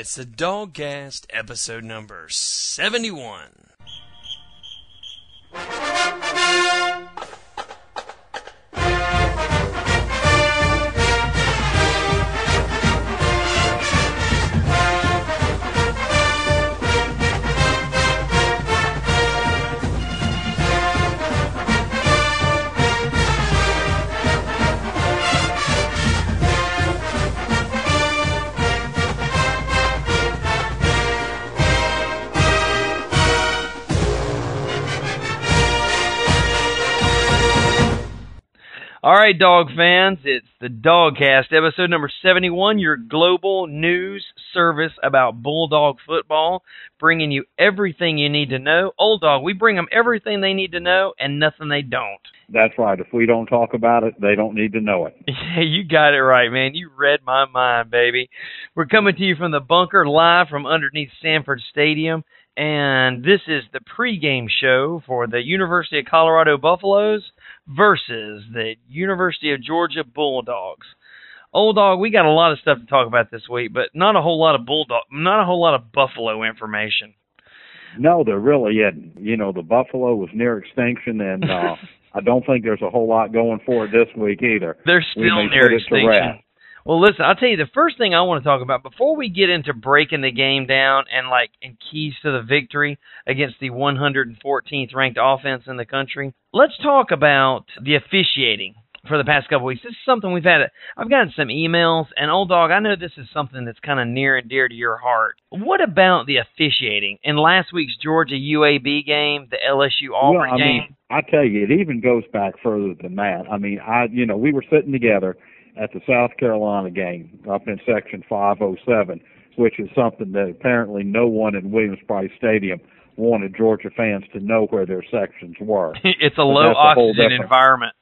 It's the DawgCast episode number 71. All right, Dawg fans, it's the DawgCast, episode number 71, your global news service about Bulldog football, bringing you everything you need to know. Old Dawg, we bring them everything they need to know and nothing they don't. That's right. If we don't talk about it, they don't need to know it. Yeah, you got it right, man. You read my mind, baby. We're coming to you from the bunker, live from underneath Sanford Stadium, and this is the pregame show for the University of Colorado Buffaloes versus the University of Georgia Bulldogs. Old Dawg, we got a lot of stuff to talk about this week, but not a whole lot of Buffalo information. No, there really isn't. You know, the Buffalo was near extinction, and I don't think there's a whole lot going for it this week either. They're still near extinction. Well, listen, I'll tell you, the first thing I want to talk about, before we get into breaking the game down and keys to the victory against the 114th ranked offense in the country, let's talk about the officiating for the past couple weeks. This is something we've had. I've gotten some emails, and Old Dawg, I know this is something that's kind of near and dear to your heart. What about the officiating in last week's Georgia UAB game, the LSU Auburn game? I tell you, it even goes back further than that. I mean, we were sitting together at the South Carolina game up in Section 507, which is something that apparently no one in Williams-Brice Stadium wanted Georgia fans to know where their sections were. It's a low-oxygen environment.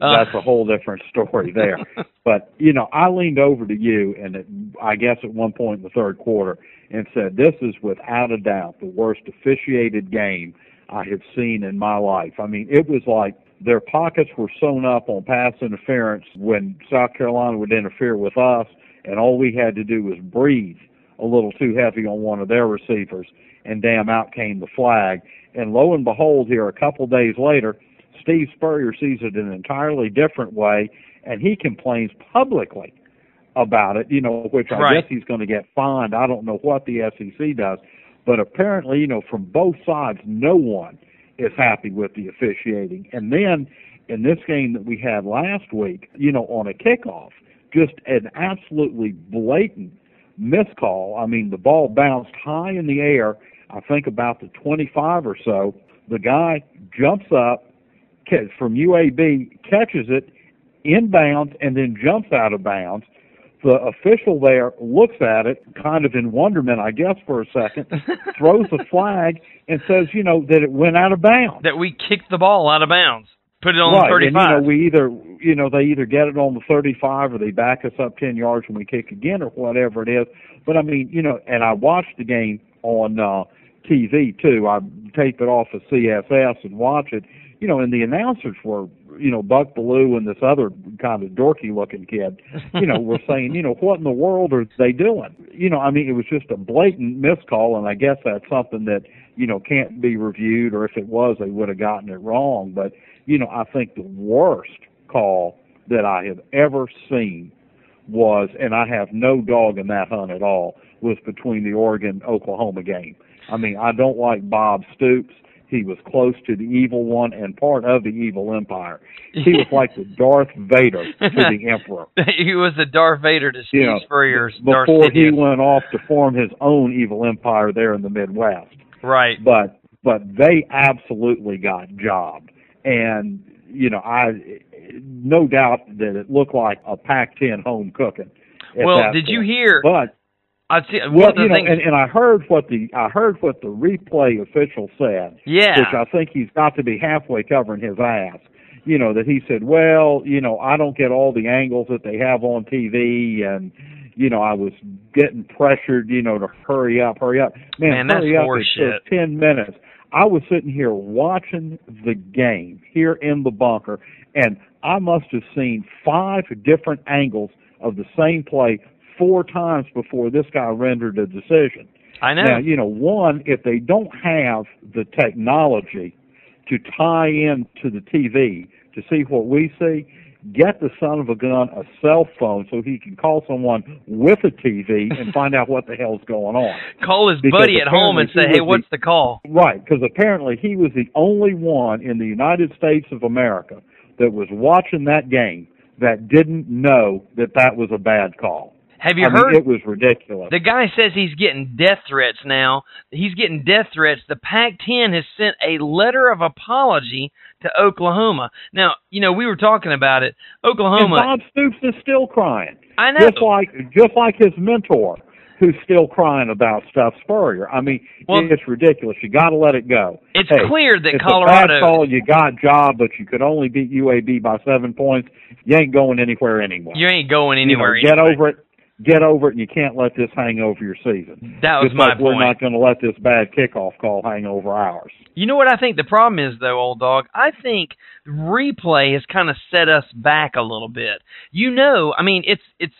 That's a whole different story there. But, you know, I leaned over to you, and I guess at one point in the third quarter, and said, this is without a doubt the worst officiated game I have seen in my life. I mean, it was like their pockets were sewn up on pass interference when South Carolina would interfere with us, and all we had to do was breathe a little too heavy on one of their receivers, and damn, out came the flag. And lo and behold, here a couple days later, Steve Spurrier sees it an entirely different way, and he complains publicly about it, you know, which I guess he's going to get fined. I don't know what the SEC does, but apparently, you know, from both sides, no one is happy with the officiating. And then in this game that we had last week, you know, on a kickoff, just an absolutely blatant miscall. I mean, the ball bounced high in the air, I think about the 25 or so. The guy jumps up from UAB, catches it inbounds, and then jumps out of bounds. The official there looks at it kind of in wonderment, I guess, for a second, throws the flag and says, you know, that it went out of bounds. That we kicked the ball out of bounds, put it on the 35. And, they either get it on the 35 or they back us up 10 yards when we kick again or whatever it is. But, I mean, you know, and I watched the game on TV, too. I taped it off of CSS and watched it. You know, and the announcers were, you know, Buck Ballou and this other kind of dorky-looking kid, you know, were saying, you know, what in the world are they doing? You know, I mean, it was just a blatant miscall, and I guess that's something that, you know, can't be reviewed, or if it was, they would have gotten it wrong. But, you know, I think the worst call that I have ever seen was, and I have no dog in that hunt at all, was between the Oregon-Oklahoma game. I mean, I don't like Bob Stoops. He was close to the evil one and part of the evil empire. He was like the Darth Vader to the emperor. He was the Darth Vader to Steve Spurrier's Darth Vader. Before he went off to form his own evil empire there in the Midwest. Right. But they absolutely got jobbed. And, you know, no doubt that it looked like a Pac-10 home cooking. Well, did you hear? But I heard what the replay official said, which I think he's got to be halfway covering his ass, you know, that he said, well, you know, I don't get all the angles that they have on TV, and, you know, I was getting pressured, you know, to hurry up. Man, that's horseshit. 10 minutes. I was sitting here watching the game here in the bunker, and I must have seen 5 different angles of the same play four times before this guy rendered a decision. I know. Now, you know, one, if they don't have the technology to tie in to the TV to see what we see, get the son of a gun a cell phone so he can call someone with a TV and find out what the hell's going on. Call his buddy at home and say, hey, what's the call? Right, because apparently he was the only one in the United States of America that was watching that game that didn't know that that was a bad call. Have you heard? It was ridiculous. The guy says he's getting death threats now. He's getting death threats. The Pac-10 has sent a letter of apology to Oklahoma. Now, you know, we were talking about it. Oklahoma. And Bob Stoops is still crying. I know. Just like his mentor, who's still crying about stuff, Spurrier. I mean, well, it's ridiculous. You got to let it go. It's clear that Colorado. It's a bad call. You got job, but you could only beat UAB by 7 points. You ain't going anywhere anyway. You ain't going anywhere. You know, get over it. Get over it, and you can't let this hang over your season. That was my point. We're not going to let this bad kickoff call hang over ours. You know what I think the problem is, though, old dog? I think replay has kind of set us back a little bit. You know, I mean, it's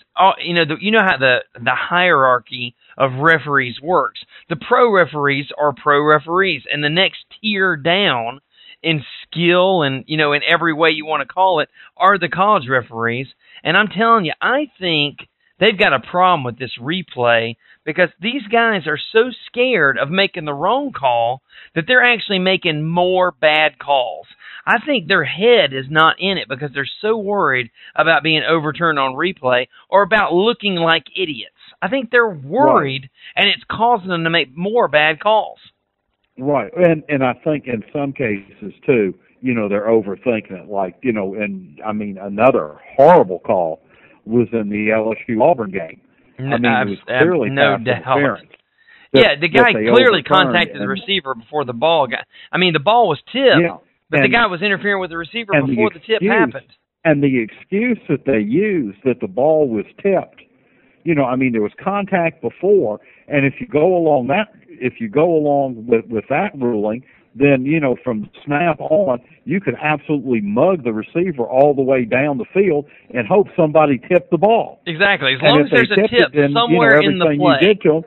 you know how the hierarchy of referees works. The pro referees are pro referees, and the next tier down in skill and, you know, in every way you want to call it are the college referees. And I'm telling you, I think they've got a problem with this replay because these guys are so scared of making the wrong call that they're actually making more bad calls. I think their head is not in it because they're so worried about being overturned on replay or about looking like idiots. I think they're worried, right, and it's causing them to make more bad calls. Right, and I think in some cases, too, you know, they're overthinking it. Like, you know, and I mean, another horrible call was in the LSU Auburn game. I mean, it was clearly no doubt. Yeah, the guy clearly contacted the receiver before the ball got. I mean, the ball was tipped, but the guy was interfering with the receiver before the tip happened. And the excuse that they used that the ball was tipped, you know, I mean, there was contact before, and if you go along with that ruling, then, you know, from snap on, you could absolutely mug the receiver all the way down the field and hope somebody tipped the ball. Exactly. As long as there's a tip somewhere in the play. You did to them,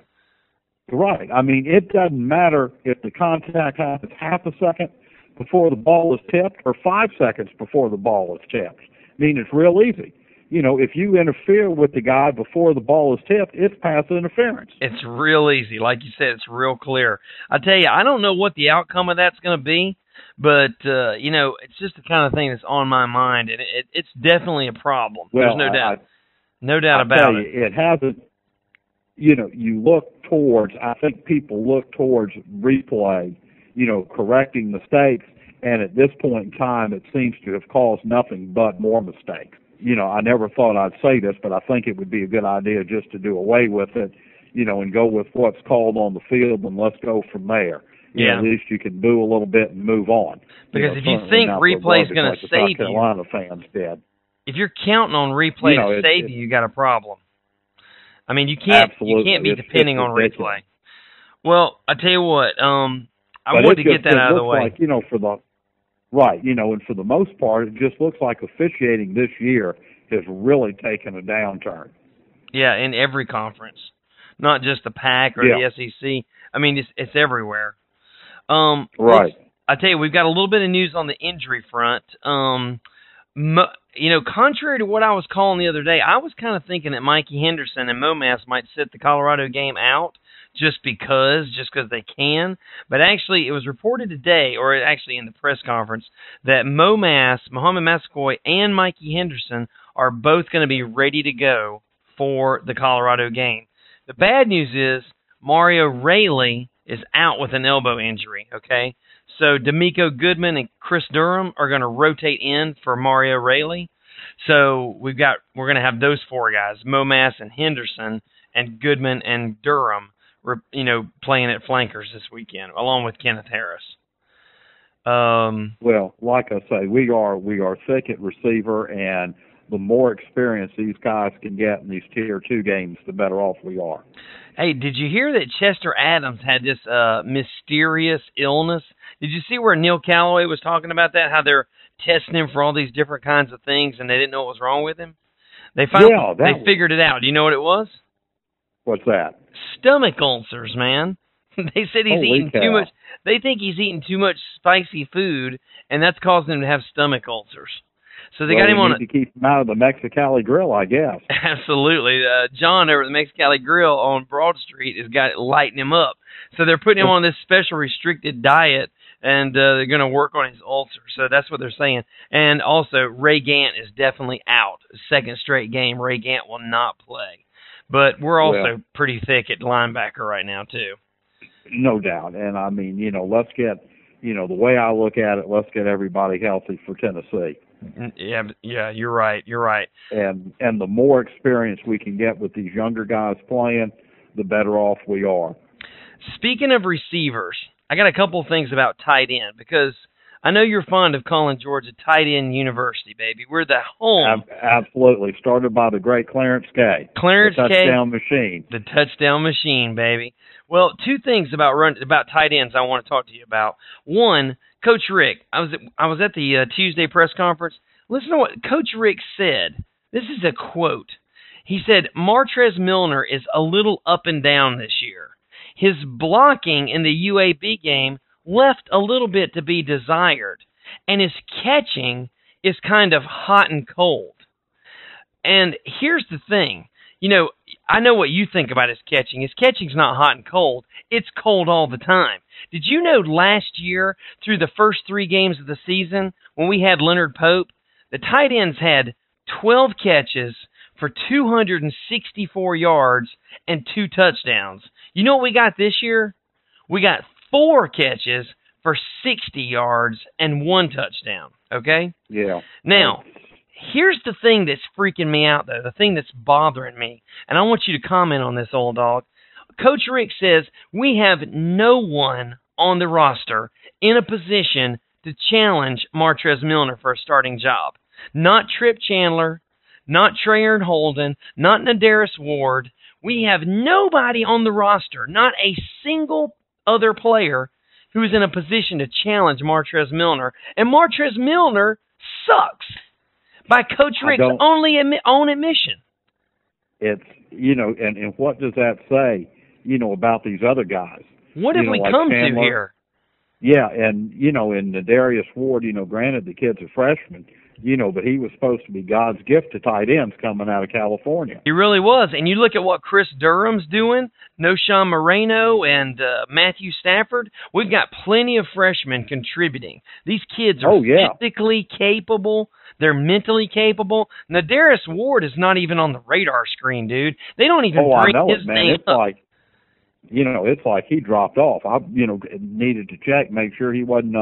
right. I mean, it doesn't matter if the contact happens half a second before the ball is tipped or 5 seconds before the ball is tipped. I mean, it's real easy. You know, if you interfere with the guy before the ball is tipped, it's passive interference. It's real easy. Like you said, it's real clear. I tell you, I don't know what the outcome of that's going to be, but, you know, it's just the kind of thing that's on my mind, and it's definitely a problem. Well, there's no doubt. No doubt about it. It hasn't, you know, I think people look towards replay, you know, correcting mistakes, and at this point in time, it seems to have caused nothing but more mistakes. You know, I never thought I'd say this, but I think it would be a good idea just to do away with it, you know, and go with what's called on the field, and let's go from there. Yeah. You know, at least you can boo a little bit and move on. Because you know, if you think replay's going to save you, South Carolina fans did. If you're counting on replay to save you, you got a problem. I mean, you can't be depending on replay. Well, I tell you what, I wanted to get that out of the way. Like, you know, right, you know, and for the most part, it just looks like officiating this year has really taken a downturn. Yeah, in every conference, not just the Pac or the SEC. I mean, it's everywhere. Right. I tell you, we've got a little bit of news on the injury front. You know, contrary to what I was calling the other day, I was kind of thinking that Mikey Henderson and Momass might sit the Colorado game out. Just because they can. But actually, it was reported today, or actually in the press conference, that Mohamed Massaquoi, and Mikey Henderson are both going to be ready to go for the Colorado game. The bad news is Mario Raley is out with an elbow injury, okay? So D'Amico Goodman and Chris Durham are going to rotate in for Mario Raley. So we're going to have those four guys, Momass and Henderson and Goodman and Durham, you know, playing at flankers this weekend, along with Kenneth Harris. Well, like I say, we are thick at receiver, and the more experience these guys can get in these Tier 2 games, the better off we are. Hey, did you hear that Chester Adams had this mysterious illness? Did you see where Neil Calloway was talking about that, how they're testing him for all these different kinds of things, and they didn't know what was wrong with him? They figured it out. Do you know what it was? What's that? Stomach ulcers, man. They said he's eating too much. They think he's eating too much spicy food, and that's causing him to have stomach ulcers. So they got him on. To keep him out of the Mexicali Grill, I guess. Absolutely. John over at the Mexicali Grill on Broad Street has got it lighting him up. So they're putting him on this special restricted diet, and they're going to work on his ulcer. So that's what they're saying. And also, Ray Gantt is definitely out. Second straight game, Ray Gantt will not play. But we're also pretty thick at linebacker right now, too. No doubt. And, I mean, you know, let's get, you know, the way I look at it, let's get everybody healthy for Tennessee. Yeah, you're right. You're right. And the more experience we can get with these younger guys playing, the better off we are. Speaking of receivers, I got a couple things about tight end because I know you're fond of calling Georgia tight end university, baby. We're the home. Absolutely. Started by the great Clarence K. The touchdown machine, baby. Well, two things about tight ends I want to talk to you about. One, Coach Rick. I was at the Tuesday press conference. Listen to what Coach Rick said. This is a quote. He said, "Martrez Milner is a little up and down this year. His blocking in the UAB game left a little bit to be desired, and his catching is kind of hot and cold." And here's the thing. You know, I know what you think about his catching. His catching's not hot and cold. It's cold all the time. Did you know last year, through the first three games of the season, when we had Leonard Pope, the tight ends had 12 catches for 264 yards and 2 touchdowns. You know what we got this year? We got 4 catches for 60 yards and 1 touchdown, okay? Yeah. Now, here's the thing that's freaking me out, though, the thing that's bothering me, and I want you to comment on this, old dog. Coach Rick says we have no one on the roster in a position to challenge Martrez Milner for a starting job. Not Tripp Chandler, not Trayard Holden, not Darius Ward. We have nobody on the roster, not a single other player who is in a position to challenge Martrez Milner. And Martrez Milner sucks. By Coach Rick's own admission. It's, you know, and what does that say, you know, about these other guys? What have we come to here? Yeah, and, you know, in the Darius Ward, you know, granted the kid's a freshman, you know, but he was supposed to be God's gift to tight ends coming out of California. He really was. And you look at what Chris Durham's doing, Noshawn Moreno and Matthew Stafford. We've got plenty of freshmen contributing. These kids are physically capable. They're mentally capable. Now, Darius Ward is not even on the radar screen, dude. They don't even bring his name up. You know, it's like he dropped off. I, you know, needed to check, make sure he wasn't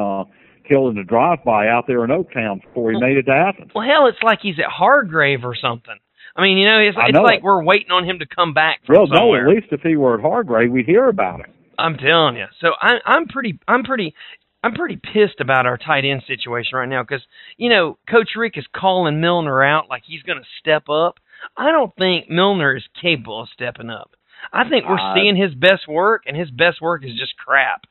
killed in the drive-by out there in Oaktown before he made it to Athens. Well, hell, it's like he's at Hargrave or something. I mean, you know, it's like we're waiting on him to come back from somewhere. No, at least if he were at Hargrave, we'd hear about him. I'm telling you. So I'm pretty pissed about our tight end situation right now because, you know, Coach Rick is calling Milner out like he's going to step up. I don't think Milner is capable of stepping up. I think we're seeing his best work, and his best work is just crap.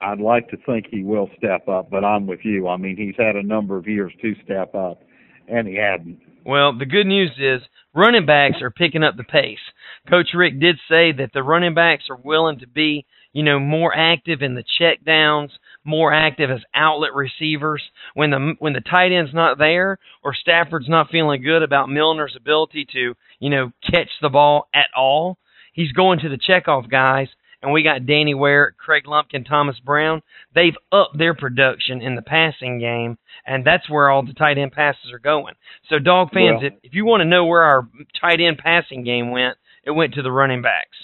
I'd like to think he will step up, but I'm with you. I mean, he's had a number of years to step up, and he hadn't. Well, the good news is running backs are picking up the pace. Coach Rick did say that the running backs are willing to be, you know, more active in the check downs, more active as outlet receivers. When the tight end's not there or Stafford's not feeling good about Milner's ability to, you know, catch the ball at all, he's going to the checkoff guys. And we got Danny Ware, Craig Lumpkin, Thomas Brown. They've upped their production in the passing game, and that's where all the tight end passes are going. So, Dawg fans, if you want to know where our tight end passing game went, it went to the running backs.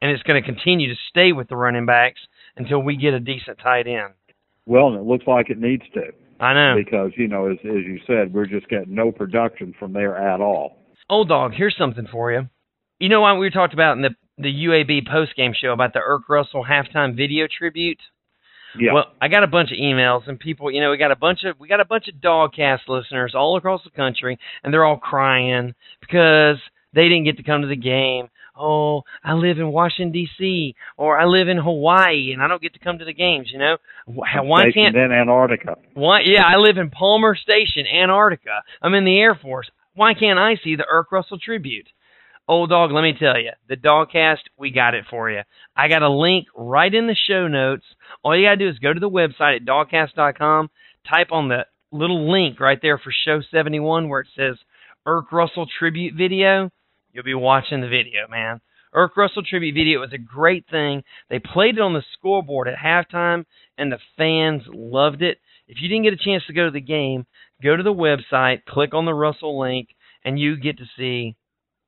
And it's going to continue to stay with the running backs until we get a decent tight end. Well, and it looks like it needs to. I know. Because, you know, as you said, we're just getting no production from there at all. Old dog, here's something for you. You know what we talked about in the UAB postgame show about the Erk Russell halftime video tribute? Yeah. Well, I got a bunch of emails and people, you know, we got a bunch of DawgCast listeners all across the country, and they're all crying because they didn't get to come to the game. Oh, I live in Washington D.C. or I live in Hawaii and I don't get to come to the games, you know. Why can't in Antarctica? Why? Yeah, I live in Palmer Station, Antarctica. I'm in the Air Force. Why can't I see the Erk Russell tribute? Old Dawg, let me tell you, the DawgCast, we got it for you. I got a link right in the show notes. All you got to do is go to the website at DawgCast.com, type on the little link right there for Show 71 where it says Erk Russell Tribute Video. You'll be watching the video, man. Erk Russell Tribute Video was a great thing. They played it on the scoreboard at halftime, and the fans loved it. If you didn't get a chance to go to the game, go to the website, click on the Russell link, and you get to see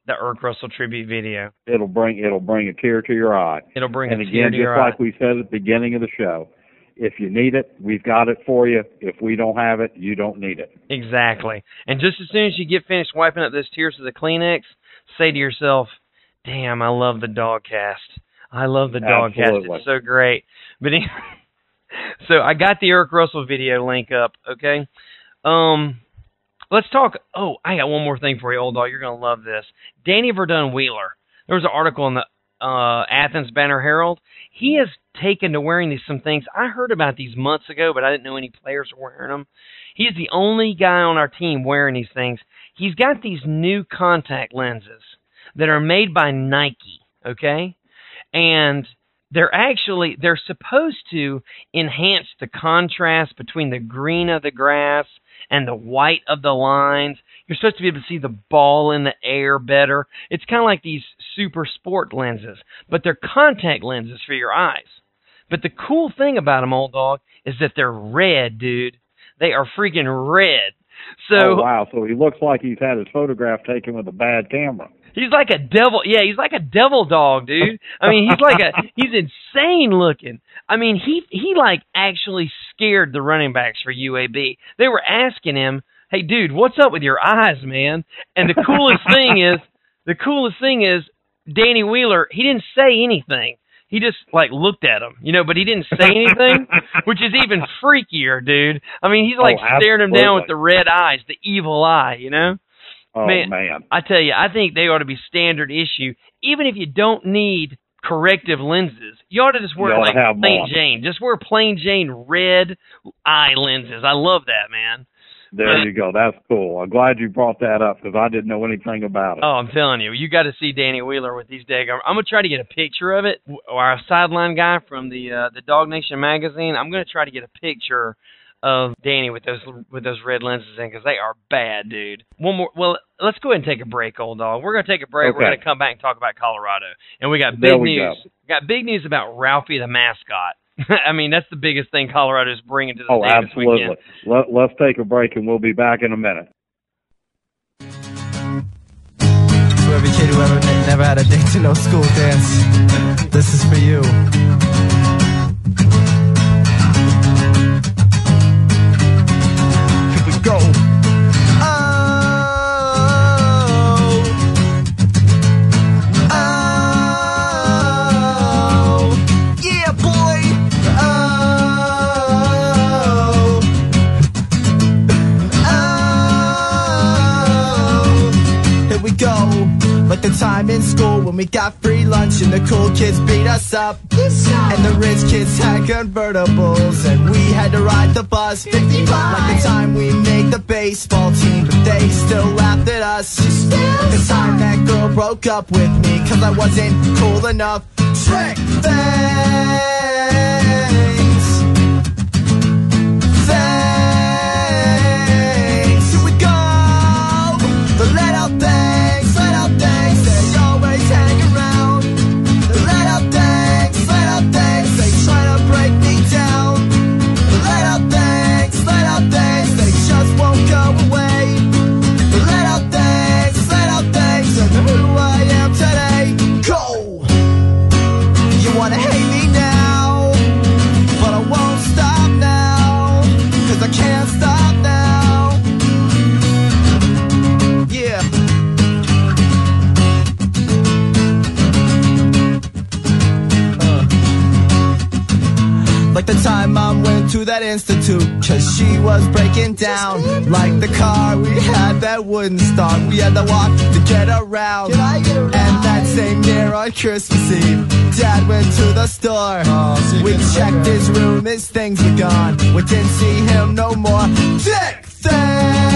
the Erk Russell tribute video. It'll bring a tear to your eye. It'll bring a tear to your eye. And again, just like we said at the beginning of the show, if you need it, we've got it for you. If we don't have it, you don't need it. Exactly. And just as soon as you get finished wiping up those tears with a Kleenex, say to yourself, damn, I love the DawgCast. I love the DawgCast. It's so great. But anyway, so I got the Erk Russell video link up, okay? Let's talk. Oh, I got one more thing for you, old dog. You're going to love this. Danny Verdun Wheeler. There was an article in the Athens Banner-Herald. He has taken to wearing some things. I heard about these months ago, but I didn't know any players were wearing them. He is the only guy on our team wearing these things. He's got these new contact lenses that are made by Nike, okay? And they're supposed to enhance the contrast between the green of the grass and the white of the lines. You're supposed to be able to see the ball in the air better. It's kind of like these super sport lenses, but they're contact lenses for your eyes. But the cool thing about them, old dog, is that they're red, dude. They are freaking red. So, oh, wow. So he looks like he's had his photograph taken with a bad camera. He's like a devil. Yeah, he's like a devil dog, dude. I mean, he's insane looking. I mean, he like actually scared the running backs for UAB. They were asking him, "Hey, dude, what's up with your eyes, man?" And the coolest thing is Danny Wheeler, he didn't say anything. He just like looked at him, you know, but he didn't say anything, which is even freakier, dude. I mean, he's like staring him down with the red eyes, the evil eye, you know? Oh, man, I tell you, I think they ought to be standard issue. Even if you don't need corrective lenses, you ought to just wear like plain Jane. Just wear plain Jane red eye lenses. I love that, man. There you go. That's cool. I'm glad you brought that up because I didn't know anything about it. Oh, I'm telling you. You got to see Danny Wheeler with these daggum. I'm going to try to get a picture of it. Our sideline guy from the Dawg Nation magazine, I'm going to try to get a picture of Danny with those red lenses in because they are bad, dude. One more. Well, let's go ahead and take a break, old dog. We're going to take a break. Okay. We're going to come back and talk about Colorado. And we got big news. We got big news about Ralphie the mascot. I mean, that's the biggest thing Colorado's bringing to the table this weekend. Oh, absolutely. Let's take a break, and we'll be back in a minute. For every kid who ever never had a date to no school dance, this is for you. Here we go. But the time in school when we got free lunch and the cool kids beat us up, and the rich kids had convertibles and we had to ride the bus. 55. Like the time we made the baseball team, but they still laughed at us. The time that girl broke up with me cause I wasn't cool enough. Trick things. Things. Here we go. The let out things. The time Mom went to that institute cause she was breaking down. Like the car we had that wouldn't start, we had to walk to get around. And that same year on Christmas Eve, Dad went to the store. We checked his room, his things were gone. We didn't see him no more. Dick things.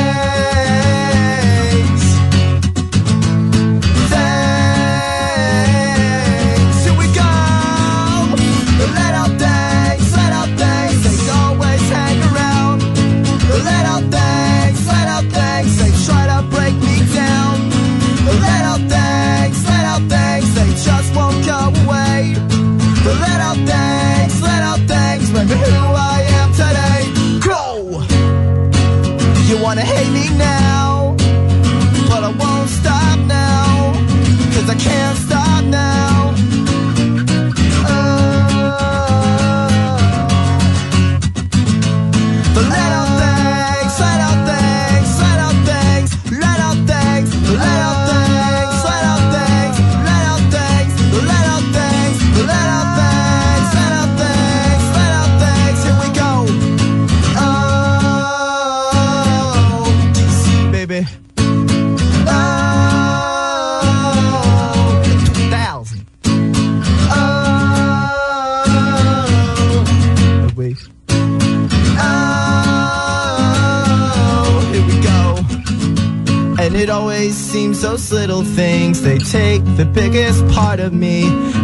And it always seems those little things, they take the biggest part of me.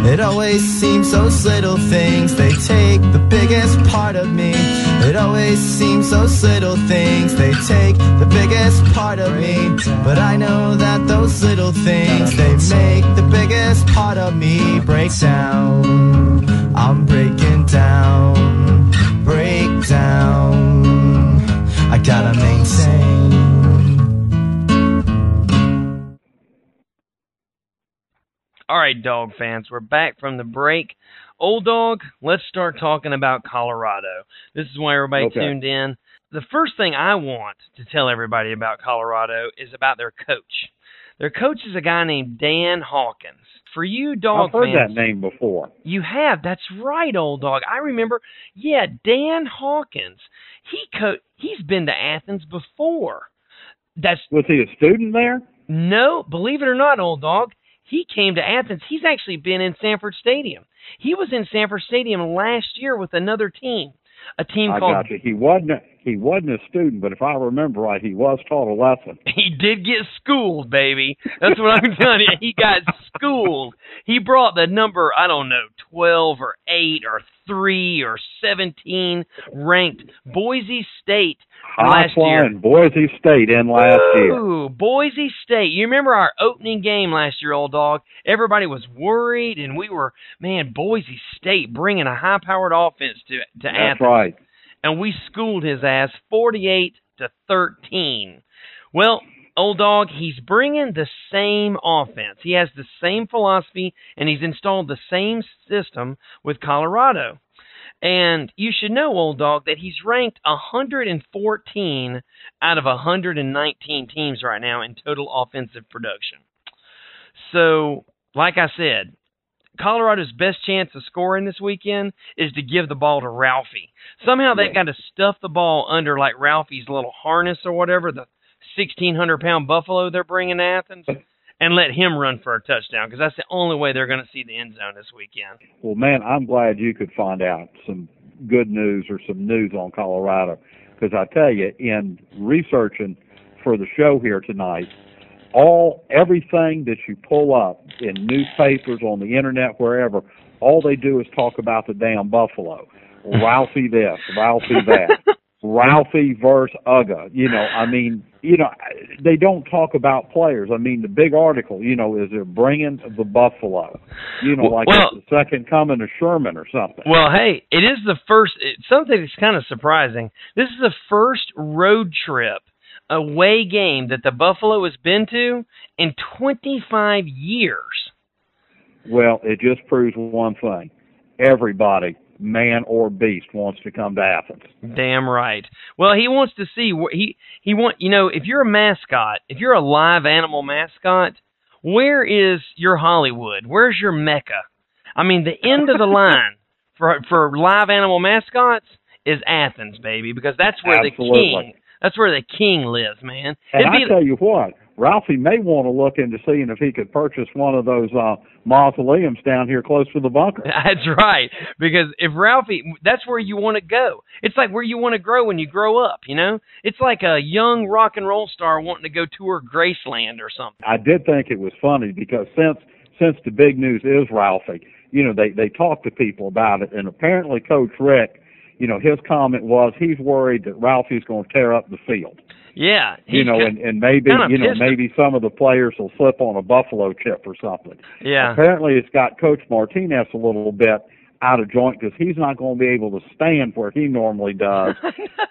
It always seems those little things, they take the biggest part of me. It always seems those little things, they take the biggest part of me. But I know that those little things, they make the biggest part of me break down. I'm breaking down, break down. I gotta maintain. All right, Dawg fans, we're back from the break. Old Dawg, let's start talking about Colorado. This is why everybody tuned in. The first thing I want to tell everybody about Colorado is about their coach. Their coach is a guy named Dan Hawkins. For you, Dawg fans, I've heard that name before. You have. That's right, Old Dawg. I remember. Yeah, Dan Hawkins. He's been to Athens before. Was he a student there? No, believe it or not, Old Dawg, he came to Athens. He's actually been in Sanford Stadium. He was in Sanford Stadium last year with another team, a team called. I got you. He wasn't a student, but if I remember right, he was taught a lesson. He did get schooled, baby. That's what I'm telling you. He got schooled. He brought the number, I don't know, 12 or 8 or 3 or 17 ranked Boise State last year. Boise State in last year. Boise State. You remember our opening game last year, Old Dawg? Everybody was worried, and we were, man, Boise State bringing a high-powered offense to Athens. That's right. And we schooled his ass 48-13. Well, Old Dawg, he's bringing the same offense. He has the same philosophy, and he's installed the same system with Colorado. And you should know, Old Dawg, that he's ranked 114 out of 119 teams right now in total offensive production. So, like I said, Colorado's best chance of scoring this weekend is to give the ball to Ralphie. Somehow they've got to stuff the ball under like Ralphie's little harness or whatever, the 1,600-pound buffalo they're bringing to Athens, and let him run for a touchdown because that's the only way they're going to see the end zone this weekend. Well, man, I'm glad you could find out some good news or some news on Colorado because I tell you, in researching for the show here tonight, everything that you pull up in newspapers, on the internet, wherever, all they do is talk about the damn buffalo. Ralphie this, Ralphie that, Ralphie versus Uga. They don't talk about players. I mean, the big article, is they're bringing the buffalo. It's the second coming of Sherman or something. Well, hey, it is the first. Something that's kind of surprising. This is the first road trip away game that the Buffalo has been to in 25 years. Well, it just proves one thing. Everybody, man or beast, wants to come to Athens. Damn right. Well, he wants to see – if you're a mascot, if you're a live animal mascot, where is your Hollywood? Where's your Mecca? I mean, the end of the line for live animal mascots is Athens, baby, because that's where that's where the king lives, man. And I tell you what, Ralphie may want to look into seeing if he could purchase one of those mausoleums down here close to the bunker. That's right, because if Ralphie, that's where you want to go. It's like where you want to grow when you grow up, It's like a young rock and roll star wanting to go tour Graceland or something. I did think it was funny because since the big news is Ralphie, they talk to people about it, and apparently Coach Rick, his comment was he's worried that Ralphie's going to tear up the field. Yeah. And maybe, maybe some of the players will slip on a buffalo chip or something. Yeah. Apparently it's got Coach Martinez a little bit out of joint because he's not going to be able to stand where he normally does,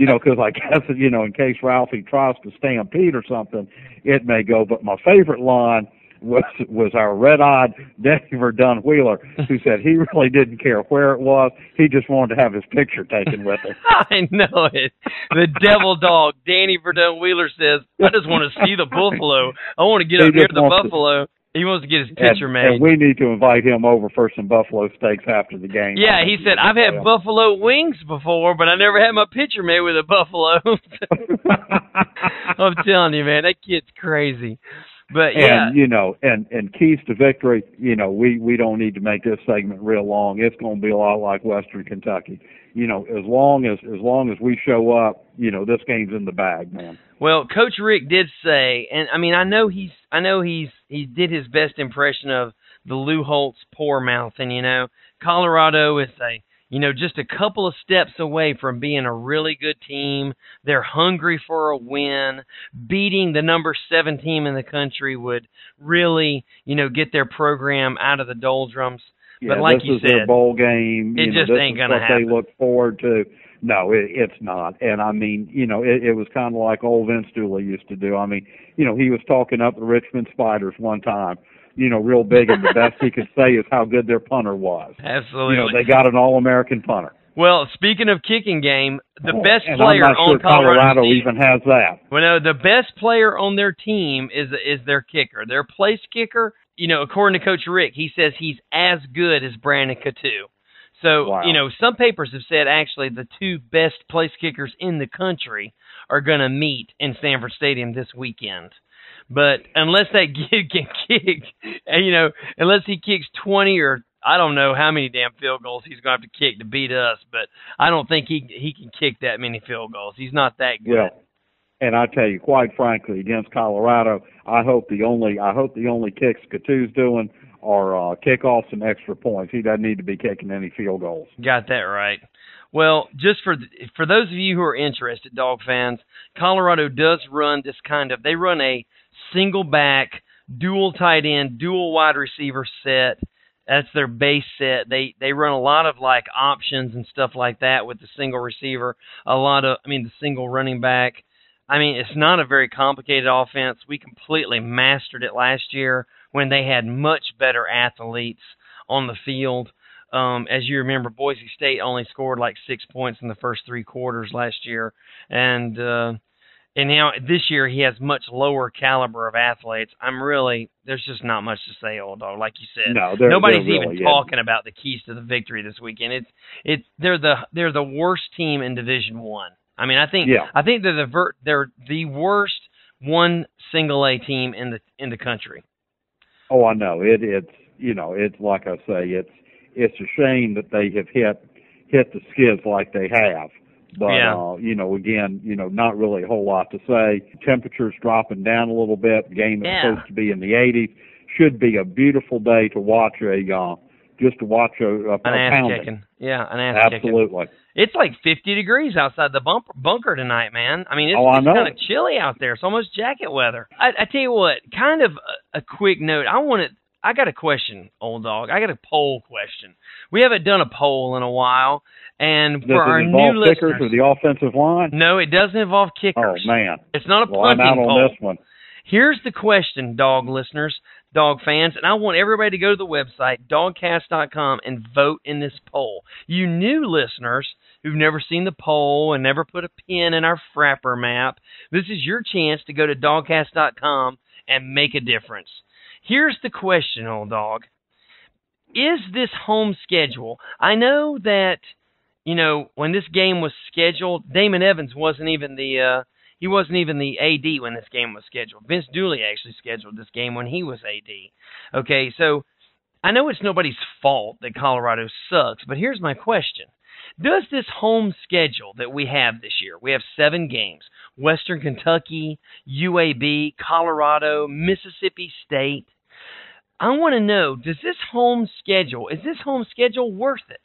because I guess, in case Ralphie tries to stampede or something, it may go. But my favorite line was our red-eyed Danny Verdun Wheeler, who said he really didn't care where it was. He just wanted to have his picture taken with him. I know it. The devil dog, Danny Verdun Wheeler, says, I just want to see the buffalo. I want to get up near the buffalo. He wants to get his picture made. And we need to invite him over for some buffalo steaks after the game. Yeah, he said, I've had buffalo wings before, but I never had my picture made with a buffalo. I'm telling you, man, that kid's crazy. But yeah, and, you know, and keys to victory. You know, we don't need to make this segment real long. It's going to be a lot like Western Kentucky. You know, as long as we show up, you know, this game's in the bag, man. Well, Coach Rick did say, and I mean, I know he did his best impression of the Lou Holtz poor mouth, and you know, Colorado is a, you know, just a couple of steps away from being a really good team. They're hungry for a win. Beating the number 7 team in the country would really, you know, get their program out of the doldrums. Yeah, but like you said, this is their bowl game. It just ain't going to happen. They look forward to. No, it's not. And, I mean, you know, it was kind of like old Vince Dooley used to do. I mean, you know, he was talking up the Richmond Spiders one time, you know, real big, and the best he could say is how good their punter was. Absolutely. You know, they got an All-American punter. Well, speaking of kicking game, the best player on Colorado team, even has that. Well, no, the best player on their team is their kicker, their place kicker. You know, according to Coach Rick, he says he's as good as Brandon Cattu. So, wow. You know, some papers have said actually the 2 best place kickers in the country are going to meet in Sanford Stadium this weekend. But unless that kid can kick, you know, unless he kicks 20 or I don't know how many damn field goals he's going to have to kick to beat us, but I don't think he can kick that many field goals. He's not that good. Well, and I tell you, quite frankly, against Colorado, I hope the only kicks Cattu's doing are kickoffs and extra points. He doesn't need to be kicking any field goals. Got that right. Well, just for those of you who are interested, Dawg fans, Colorado does run this kind of – they run a single back, dual tight end, dual wide receiver set. That's their base set. They run a lot of like options and stuff like that with the single receiver, the single running back. I mean, it's not a very complicated offense. We completely mastered it last year when they had much better athletes on the field. As you remember, Boise State only scored like 6 points in the first 3 quarters last year. And now this year he has much lower caliber of athletes. There's just not much to say, old dog. Like you said, nobody's even talking about the keys to the victory this weekend. They're the worst team in Division 1. I mean, I think they're the worst 1 single A team in the country. Oh, I know. It's like I say, it's a shame that they have hit the skids like they have. But, yeah. You know, again, you know, not really a whole lot to say. Temperatures dropping down a little bit. Game is supposed to be in the 80s. Should be a beautiful day to watch a pounding. Ass-kicking. Yeah, an ass-kicking. Absolutely. It's like 50 degrees outside the bunker tonight, man. I mean, it's kind of chilly out there. It's almost jacket weather. I tell you what, kind of a quick note. I got a question, old dog. I got a poll question. We haven't done a poll in a while, and for our new listeners, does it involve kickers or the offensive line? No, it doesn't involve kickers. Oh man, it's not a punting poll. I'm out on this one. Here's the question, dog listeners, dog fans, and I want everybody to go to the website DawgCast.com and vote in this poll. You new listeners who've never seen the poll and never put a pin in our Frapper map, this is your chance to go to DawgCast.com and make a difference. Here's the question, old dog. Is this home schedule? I know that, you know, when this game was scheduled, Damon Evans wasn't even the AD when this game was scheduled. Vince Dooley actually scheduled this game when he was AD. Okay, so I know it's nobody's fault that Colorado sucks, but here's my question. Does this home schedule that we have this year, we have 7 games, Western Kentucky, UAB, Colorado, Mississippi State. I want to know, is this home schedule worth it?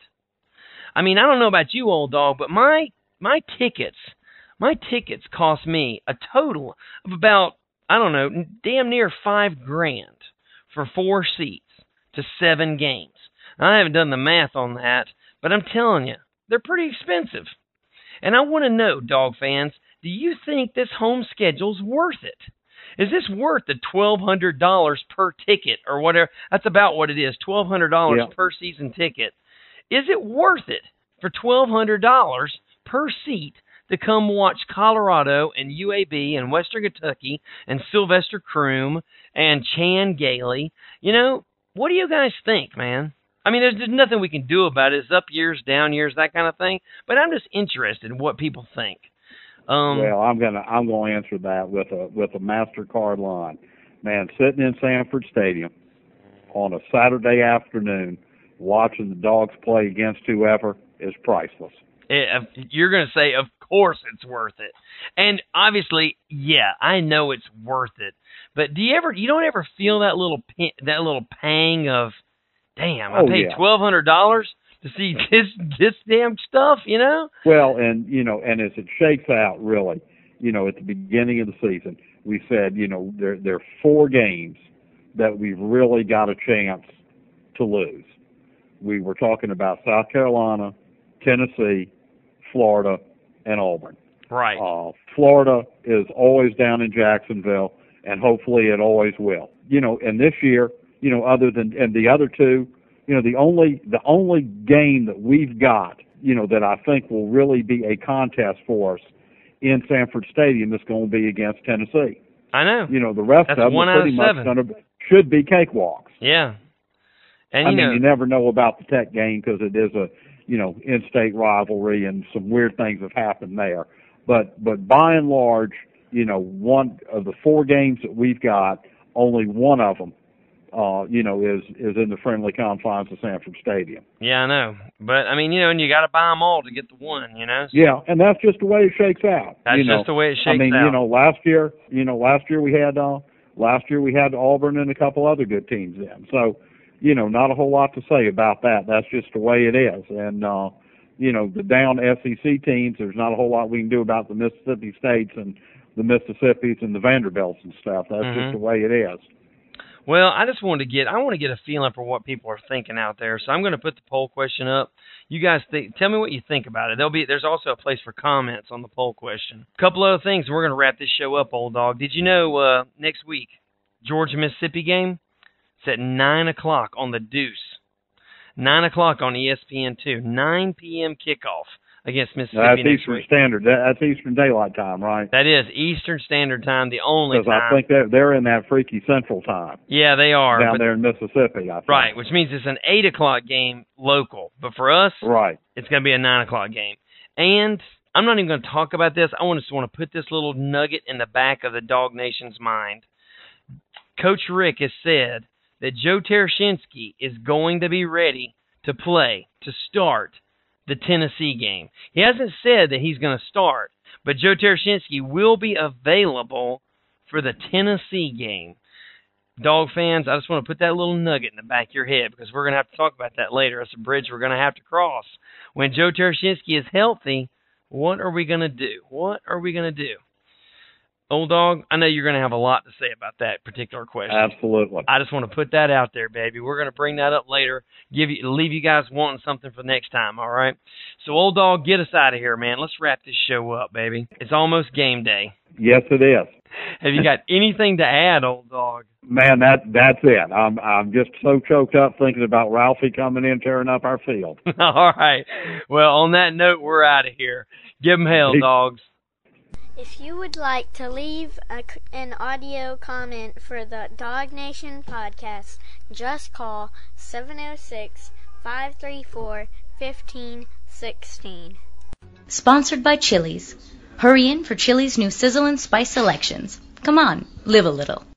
I mean, I don't know about you, old dog, but my tickets cost me a total of about, I don't know, damn near $5,000 for 4 seats to 7 games. Now, I haven't done the math on that, but I'm telling you, they're pretty expensive. And I want to know, dog fans, do you think this home schedule's worth it? Is this worth the $1,200 per ticket or whatever? That's about what it is, $1,200 per season ticket. Is it worth it for $1,200 per seat to come watch Colorado and UAB and Western Kentucky and Sylvester Croom and Chan Gailey? You know, what do you guys think, man? I mean, there's nothing we can do about it. It's up years, down years, that kind of thing. But I'm just interested in what people think. Well, I'm gonna answer that with a Mastercard line. Man, sitting in Sanford Stadium on a Saturday afternoon watching the Dogs play against whoever is priceless. You're going to say, of course it's worth it. And obviously, yeah, I know it's worth it. But do you ever, you don't ever feel that little pang of, damn, I paid $1,200 to see this damn stuff, you know? Well, and, you know, and as it shakes out, really, you know, at the beginning of the season, we said, you know, there are four games that we've really got a chance to lose. We were talking about South Carolina, Tennessee, Florida, and Auburn. Right. Florida is always down in Jacksonville, and hopefully it always will. You know, and this year, you know, other than, and the other two, you know, the only game that we've got, you know, that I think will really be a contest for us in Sanford Stadium is going to be against Tennessee. I know. You know, the rest of them are pretty much should be cakewalks. Yeah. And I mean, you never know about the Tech game because it is a, you know, in-state rivalry and some weird things have happened there. But by and large, you know, one of the four games that we've got, only one of them, you know, is in the friendly confines of Sanford Stadium. Yeah, I know. But, I mean, you know, and you got to buy them all to get the one, you know? So. Yeah, and that's just the way it shakes out. That's just the way it shakes out. I mean, you know, last year we had Auburn and a couple other good teams in. So, you know, not a whole lot to say about that. That's just the way it is. And, you know, the down SEC teams, there's not a whole lot we can do about the Mississippi States and the Mississippis and the Vanderbilts and stuff. That's just the way it is. Well, I want to get a feeling for what people are thinking out there. So I'm going to put the poll question up. You guys tell me what you think about it. There's also a place for comments on the poll question. A couple other things. We're going to wrap this show up, old dog. Did you know next week, Georgia-Mississippi game? It's at 9 o'clock on the Deuce. 9 o'clock on ESPN2. 9 p.m. kickoff against Mississippi next week. That's Eastern Daylight Time, right? That is Eastern Standard Time, the only time. Because I think they're in that freaky Central Time. Yeah, they are. Down there in Mississippi, I think. Right, which means it's an 8 o'clock game local. But for us, right, it's going to be a 9 o'clock game. And I'm not even going to talk about this. I just want to put this little nugget in the back of the Dawg Nation's mind. Coach Rick has said that Joe Tereshinsky is going to be ready to start the Tennessee game. He hasn't said that he's going to start, but Joe Tereshinsky will be available for the Tennessee game. Dog fans, I just want to put that little nugget in the back of your head because we're going to have to talk about that later. It's a bridge we're going to have to cross. When Joe Tereshinsky is healthy, what are we going to do? What are we going to do? Old dog, I know you're going to have a lot to say about that particular question. Absolutely. I just want to put that out there, baby. We're going to bring that up later, leave you guys wanting something for next time, all right? So, old dog, get us out of here, man. Let's wrap this show up, baby. It's almost game day. Yes, it is. Have you got anything to add, old dog? Man, that's it. I'm just so choked up thinking about Ralphie coming in, tearing up our field. All right. Well, on that note, we're out of here. Give them hell, dogs. If you would like to leave an audio comment for the Dawg Nation podcast, just call 706-534-1516. Sponsored by Chili's. Hurry in for Chili's new sizzle and spice selections. Come on, live a little.